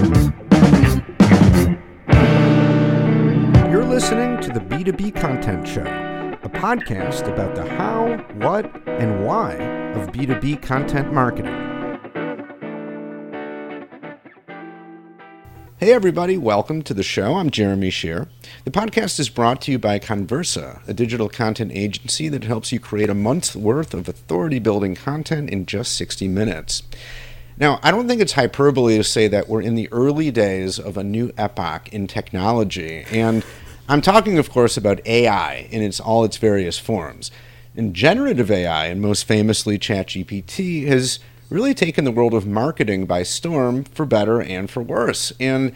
You're listening to the B2B Content Show, a podcast about the how, what, and why of B2B content marketing. Hey everybody, welcome to the show. I'm Jeremy Shear. The podcast is brought to you by Conversa, a digital content agency that helps you create a month's worth of authority-building content in just 60 minutes. Now, I don't think it's hyperbole to say that we're in the early days of a new epoch in technology, and I'm talking, of course, about AI in all its various forms. And generative AI, and most famously ChatGPT, has really taken the world of marketing by storm, for better and for worse. And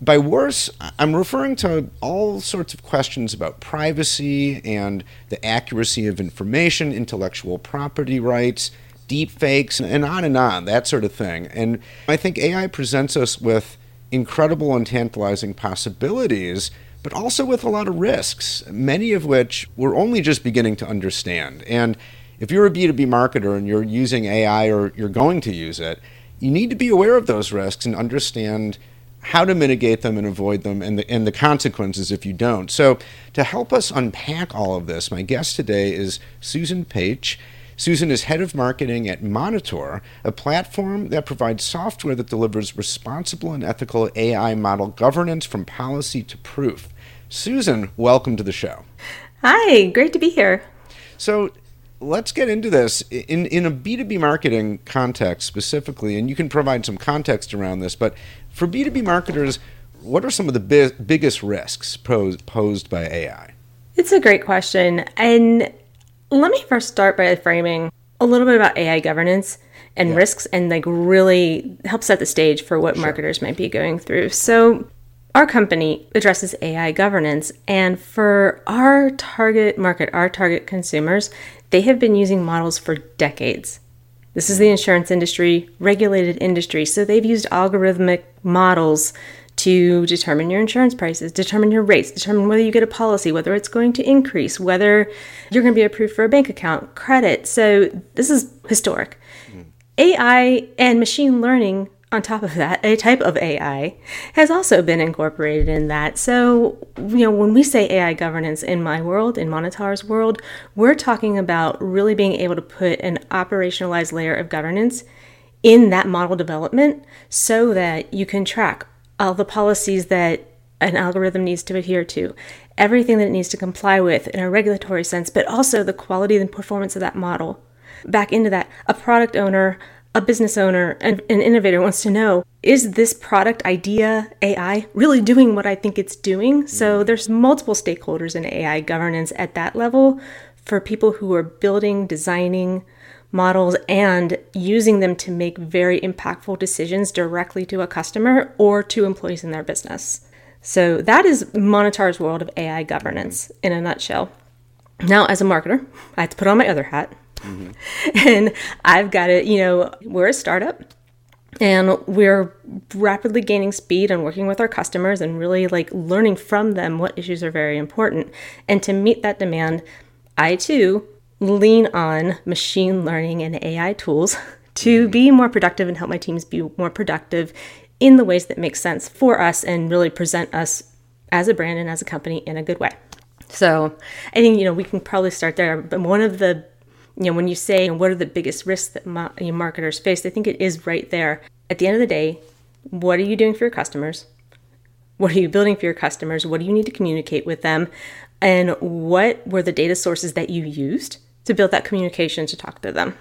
by worse, I'm referring to all sorts of questions about privacy and the accuracy of information, intellectual property rights, deep fakes, and on, that sort of thing. And I think AI presents us with incredible and tantalizing possibilities, but also with a lot of risks, many of which we're only just beginning to understand. And if you're a B2B marketer and you're using AI or you're going to use it, you need to be aware of those risks and understand how to mitigate them and avoid them and the consequences if you don't. So to help us unpack all of this, my guest today is Susan Peich. Susan is head of marketing at Monitaur, a platform that provides software that delivers responsible and ethical AI model governance from policy to proof. Susan, welcome to the show. Hi, great to be here. So let's get into this in a B2B marketing context specifically, and you can provide some context around this, but for B2B marketers, what are some of the biggest risks posed by AI? It's a great question. And let me first start by framing a little bit about AI governance and risks, and like really help set the stage for what marketers might be going through. So our company addresses AI governance, and for our target market, our target consumers, they have been using models for decades. This is the insurance industry, regulated industry, so they've used algorithmic models to determine your insurance prices, determine your rates, determine whether you get a policy, whether it's going to increase, whether you're going to be approved for a bank account, credit. So this is historic. AI and machine learning, on top of that, a type of AI, has also been incorporated in that. So, when we say AI governance in my world, in Monitaur's world, we're talking about really being able to put an operationalized layer of governance in that model development so that you can track all the policies that an algorithm needs to adhere to, everything that it needs to comply with in a regulatory sense, but also the quality and performance of that model. Back into that, a product owner, a business owner, and an innovator wants to know, is this product idea AI really doing what I think it's doing? So there's multiple stakeholders in AI governance at that level for people who are building, designing models and using them to make very impactful decisions directly to a customer or to employees in their business. So that is Monitaur's world of AI governance in a nutshell. Now, as a marketer, I had to put on my other hat. And I've got to, we're a startup and we're rapidly gaining speed and working with our customers and really learning from them what issues are very important. And to meet that demand, I too lean on machine learning and AI tools to be more productive and help my teams be more productive in the ways that make sense for us and really present us as a brand and as a company in a good way. So I think, we can probably start there. But one of the when you say, what are the biggest risks that marketers face, I think it is right there. At the end of the day, what are you doing for your customers? What are you building for your customers? What do you need to communicate with them? And what were the data sources that you used to build that communication to talk to them?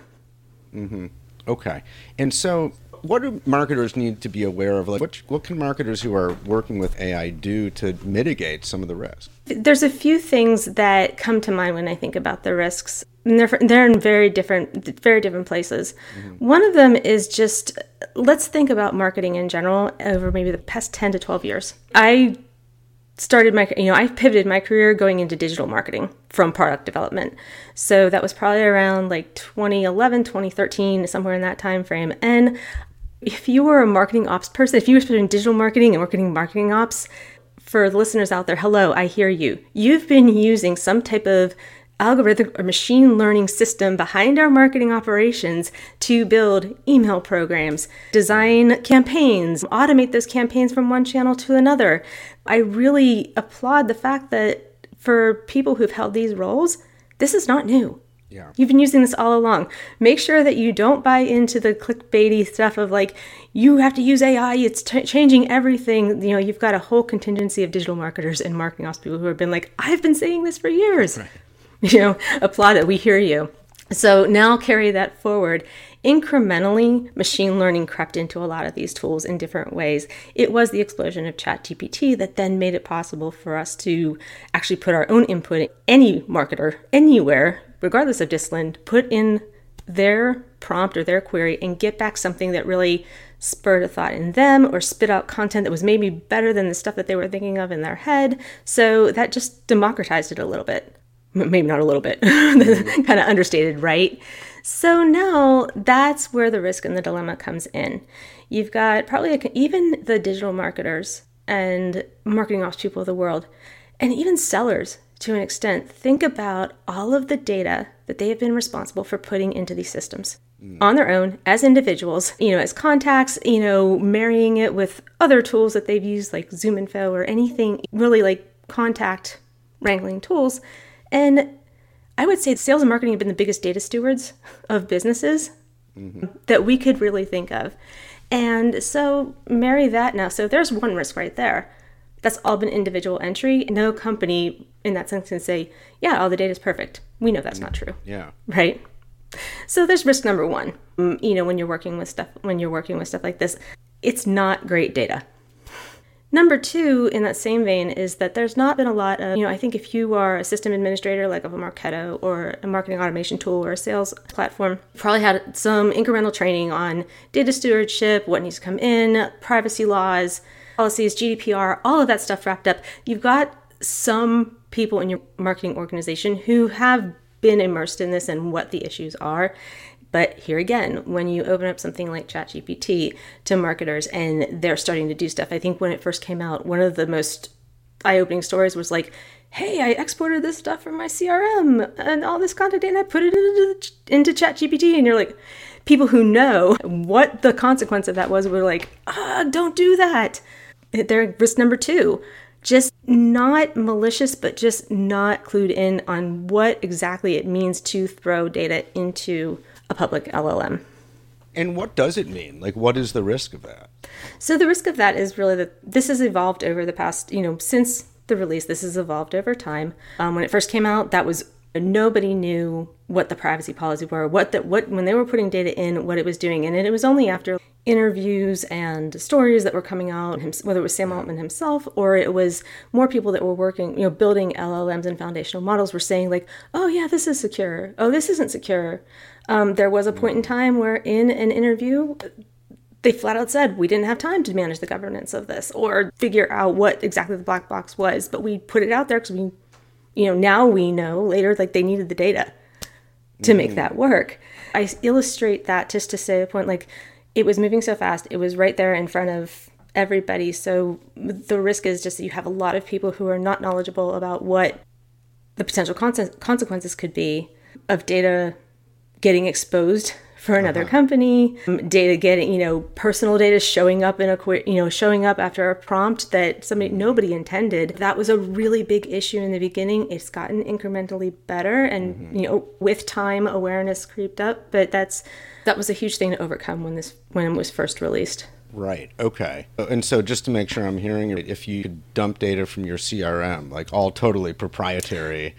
Okay. And so what do marketers need to be aware of? What can marketers who are working with AI do to mitigate some of the risks? There's a few things that come to mind when I think about the risks. And they're in very different places. One of them is just, let's think about marketing in general over maybe the past 10 to 12 years. I started my, I pivoted my career going into digital marketing from product development. So that was probably around 2011, 2013, somewhere in that time frame. And if you were a marketing ops person, if you were doing digital marketing and marketing ops, for the listeners out there, hello, I hear you. You've been using some type of algorithmic or machine learning system behind our marketing operations to build email programs, design campaigns, automate those campaigns from one channel to another. I really applaud the fact that for people who've held these roles, this is not new. Yeah. You've been using this all along. Make sure that you don't buy into the clickbaity stuff of like, you have to use AI, it's changing everything. You know, you've got a whole contingency of digital marketers and marketing ops people who have been like, I've been saying this for years. Right. You know, applaud it, we hear you. So now carry that forward. Incrementally, machine learning crept into a lot of these tools in different ways. It was the explosion of ChatGPT that then made it possible for us to actually put our own input in. Any marketer, anywhere, regardless of discipline, put in their prompt or their query and get back something that really spurred a thought in them or spit out content that was maybe better than the stuff that they were thinking of in their head. So that just democratized it a little bit. Maybe not a little bit, kind of understated, right? So now that's where the risk and the dilemma comes in. You've got probably even the digital marketers and marketing ops people of the world, and even sellers to an extent, think about all of the data that they have been responsible for putting into these systems on their own as individuals, you know, as contacts, you know, marrying it with other tools that they've used like ZoomInfo or anything really like contact wrangling tools. And I would say sales and marketing have been the biggest data stewards of businesses that we could really think of. And so marry that now. So there's one risk right there. That's all been individual entry. No company in that sense can say, yeah, all the data is perfect. We know that's not true. Yeah. Right? So there's risk number one. You know, when you're working with stuff like this, it's not great data. Number two, in that same vein, is that there's not been a lot of, you know, I think if you are a system administrator like of a Marketo or a marketing automation tool or a sales platform, you probably had some incremental training on data stewardship, what needs to come in, privacy laws, policies, GDPR, all of that stuff wrapped up. You've got some people in your marketing organization who have been immersed in this and what the issues are. But here again, when you open up something like ChatGPT to marketers and they're starting to do stuff, I think when it first came out, one of the most eye-opening stories was like, hey, I exported this stuff from my CRM and all this content and I put it into ChatGPT. And you're like, people who know what the consequence of that was were like, don't do that. They're risk number two. Just not malicious, but just not clued in on what exactly it means to throw data into a public LLM. And what does it mean? Like, what is the risk of that? So the risk of that is really that this has evolved over the past, you know, since the release, this has evolved over time. When it first came out, that was nobody knew what the privacy policies were, when they were putting data in, what it was doing. And it was only after interviews and stories that were coming out, whether it was Sam Altman himself or it was more people that were working, you know, building LLMs and foundational models were saying like, oh yeah, this is secure. Oh, this isn't secure. There was a point in time where in an interview, they flat out said, we didn't have time to manage the governance of this or figure out what exactly the black box was, but we put it out there because we, you know, now we know later, like they needed the data to make that work. I illustrate that just to say a point, like it was moving so fast. It was right there in front of everybody. So the risk is just that you have a lot of people who are not knowledgeable about what the potential consequences could be of data getting exposed for another company, data getting, you know, personal data showing up in a showing up after a prompt that nobody intended. That was a really big issue in the beginning. It's gotten incrementally better, and you know, with time, awareness creeped up. But that was a huge thing to overcome when it was first released. Right. Okay. And so just to make sure I'm hearing it, if you could dump data from your CRM, like all totally proprietary,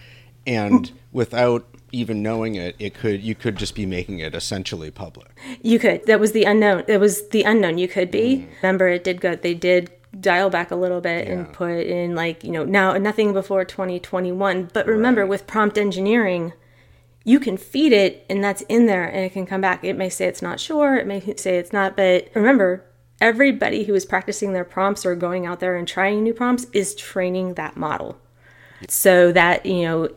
and without even knowing it, you could just be making it essentially public. You could. That was the unknown. It was the unknown. You could be. Remember, they did dial back a little bit and put in like, you know, now nothing before 2021. But remember, with prompt engineering, you can feed it and that's in there and it can come back. It may say it's not sure. It may say it's not. But remember, everybody who is practicing their prompts or going out there and trying new prompts is training that model. So that, you know,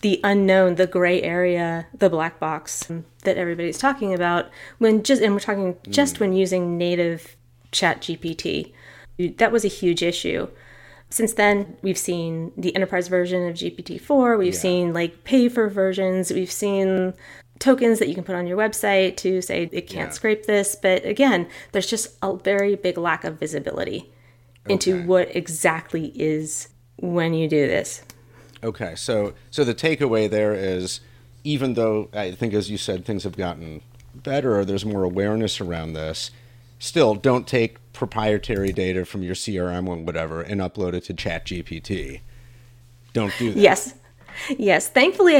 the unknown, the gray area, the black box that everybody's talking about, when using native ChatGPT, that was a huge issue. Since then, we've seen the enterprise version of GPT-4. We've seen like pay for versions. We've seen tokens that you can put on your website to say it can't scrape this. But again, there's just a very big lack of visibility into what exactly is when you do this. Okay. So the takeaway there is, even though I think, as you said, things have gotten better, or there's more awareness around this, still don't take proprietary data from your CRM or whatever and upload it to ChatGPT. Don't do that. Yes. Thankfully,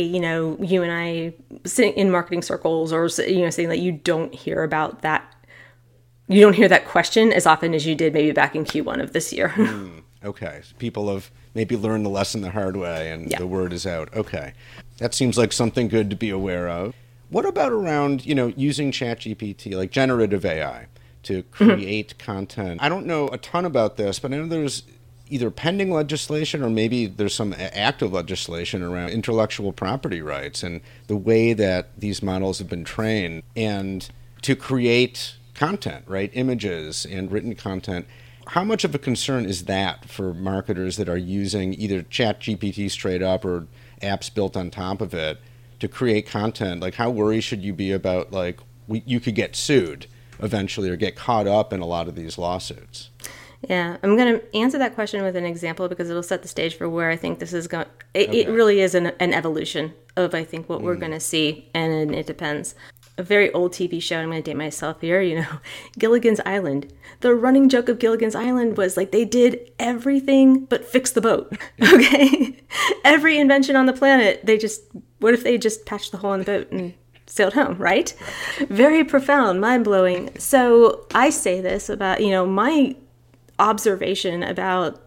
you know, you and I sitting in marketing circles, or, you know, saying that you don't hear about that. You don't hear that question as often as you did maybe back in Q1 of this year. Okay. So people have maybe learned the lesson the hard way, and the word is out. Okay. That seems like something good to be aware of. What about around, you know, using ChatGPT, like generative AI, to create content? I don't know a ton about this, but I know there's either pending legislation, or maybe there's some active legislation around intellectual property rights and the way that these models have been trained and to create content, right? Images and written content. How much of a concern is that for marketers that are using either ChatGPT straight up or apps built on top of it to create content? Like, how worried should you be about, like, you could get sued eventually or get caught up in a lot of these lawsuits? Yeah, I'm going to answer that question with an example, because it'll set the stage for where I think this is going. It really is an evolution of, I think, what we're going to see, and it depends. A very old TV show, I'm going to date myself here, you know, Gilligan's Island. The running joke of Gilligan's Island was, like, they did everything but fix the boat, okay? Every invention on the planet, what if they just patched the hole in the boat and sailed home, right? Very profound, mind-blowing. So I say this about, you know, my observation about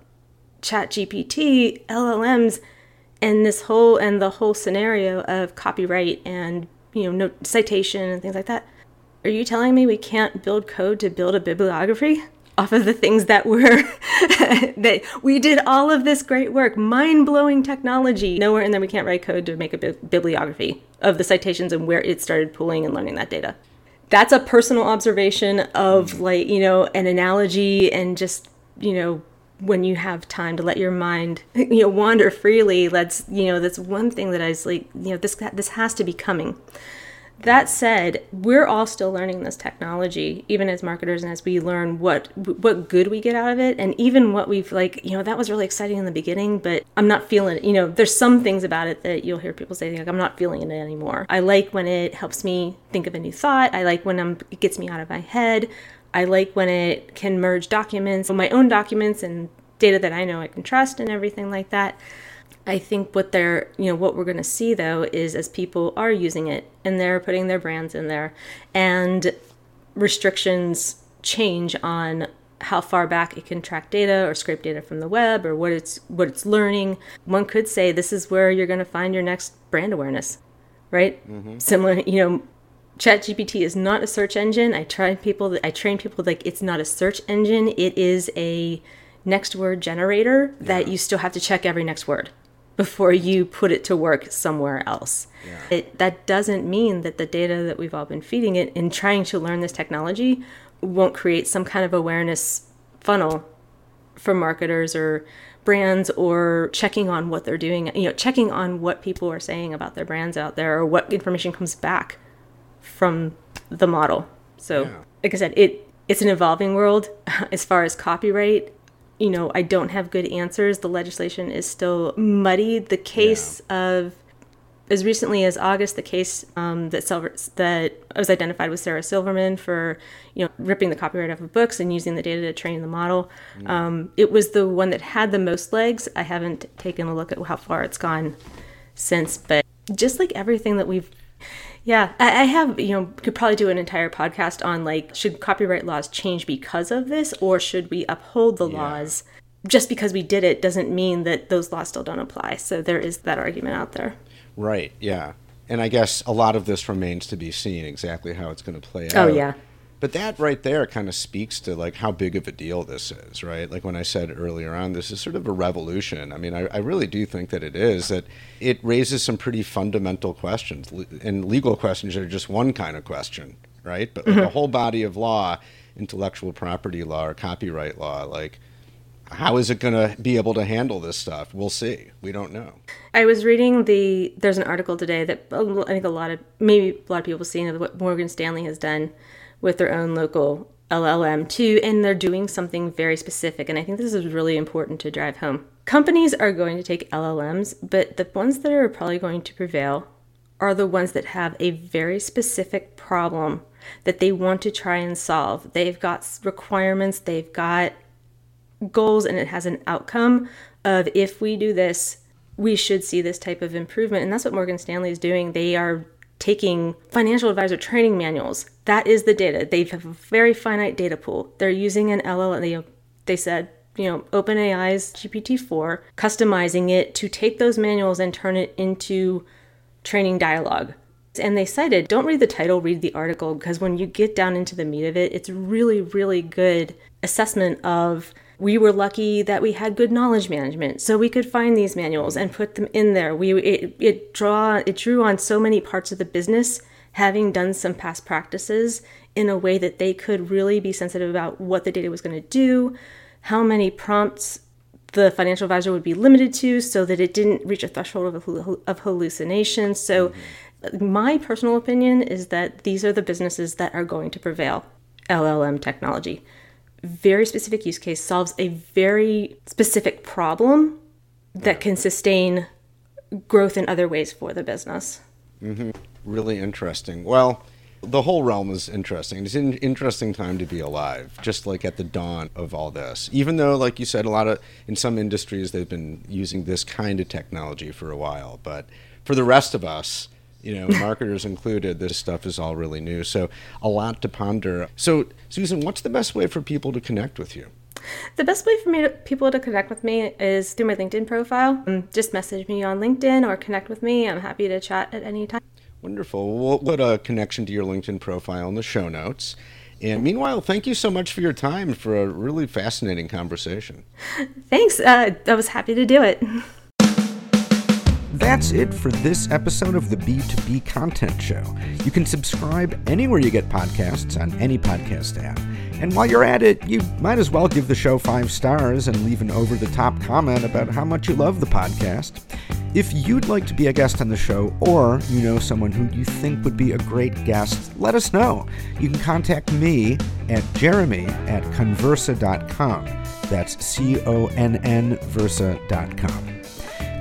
ChatGPT, LLMs, and the whole scenario of copyright and, you know, no citation and things like that. Are you telling me we can't build code to build a bibliography off of the things that that we did all of this great work, mind-blowing technology, nowhere in there we can't write code to make a bibliography of the citations and where it started pooling and learning that data? That's a personal observation of, like, you know, an analogy, and just, you know, when you have time to let your mind, you know, wander freely, let's, you know, that's one thing that I was like, you know, this has to be coming. That said, we're all still learning this technology, even as marketers, and as we learn what good we get out of it, and even what we've, like, you know, that was really exciting in the beginning, but I'm not feeling it. You know, there's some things about it that you'll hear people say, like, I'm not feeling it anymore. I like when it helps me think of a new thought. I like when it gets me out of my head. I like when it can merge documents, my own documents and data that I know I can trust and everything like that. I think what we're going to see, though, is as people are using it and they're putting their brands in there, and restrictions change on how far back it can track data or scrape data from the web, or what it's learning. One could say this is where you're going to find your next brand awareness, right? Mm-hmm. Similar, you know, ChatGPT is not a search engine. I train people, like, it's not a search engine. It is a next word generator that you still have to check every next word before you put it to work somewhere else. Yeah. That doesn't mean that the data that we've all been feeding it and trying to learn this technology won't create some kind of awareness funnel for marketers or brands, or checking on what they're doing, you know, checking on what people are saying about their brands out there, or what information comes back from the model. So, like I said, it's an evolving world. As far as copyright, you know, I don't have good answers. The legislation is still muddy. The case of, as recently as August, the case that was identified with Sarah Silverman for, you know, ripping the copyright off of books and using the data to train the model. Mm. It was the one that had the most legs. I haven't taken a look at how far it's gone since, but just like everything that we've, I have, you know, could probably do an entire podcast on, like, should copyright laws change because of this, or should we uphold the laws? Just because we did it doesn't mean that those laws still don't apply. So there is that argument out there. Right, yeah. And I guess a lot of this remains to be seen, exactly how it's going to play out. Oh, yeah. But that right there kind of speaks to, like, how big of a deal this is, right? Like when I said earlier on, this is sort of a revolution. I mean, I really do think that it is, that it raises some pretty fundamental questions. And legal questions are just one kind of question, right? But like a whole body of law, intellectual property law or copyright law, like how is it going to be able to handle this stuff? We'll see. We don't know. I was reading there's an article today that I think a lot of people have seen of what Morgan Stanley has done with their own local LLM too, and they're doing something very specific. And I think this is really important to drive home. Companies are going to take LLMs, but the ones that are probably going to prevail are the ones that have a very specific problem that they want to try and solve. They've got requirements, they've got goals, and it has an outcome of if we do this, we should see this type of improvement. And that's what Morgan Stanley is doing. They are taking financial advisor training manuals. That is the data. They have a very finite data pool. They're using an LLM. They said, OpenAI's GPT-4, customizing it to take those manuals and turn it into training dialogue. And they cited, don't read the title, read the article, because when you get down into the meat of it, it's really, really good assessment of we were lucky that we had good knowledge management, so we could find these manuals and put them in there. It drew on so many parts of the business, having done some past practices in a way that they could really be sensitive about what the data was going to do, how many prompts the financial advisor would be limited to, so that it didn't reach a threshold of hallucination. So my personal opinion is that these are the businesses that are going to prevail. LLM technology. Very specific use case solves a very specific problem that can sustain growth in other ways for the business. Mm-hmm. Really interesting. Well, the whole realm is interesting. It's an interesting time to be alive, just like at the dawn of all this. Even though, like you said, in some industries, they've been using this kind of technology for a while. But for the rest of us, marketers included, this stuff is all really new. So a lot to ponder. So Susan, what's the best way for people to connect with you? The best way for people to connect with me is through my LinkedIn profile. Just message me on LinkedIn or connect with me. I'm happy to chat at any time. Wonderful. We'll put a connection to your LinkedIn profile in the show notes. And meanwhile, thank you so much for your time for a really fascinating conversation. Thanks. I was happy to do it. That's it for this episode of the B2B Content Show. You can subscribe anywhere you get podcasts on any podcast app. And while you're at it, you might as well give the show 5 stars and leave an over-the-top comment about how much you love the podcast. If you'd like to be a guest on the show, or you know someone who you think would be a great guest, let us know. You can contact me at jeremy@conversa.com. That's CONNversa.com.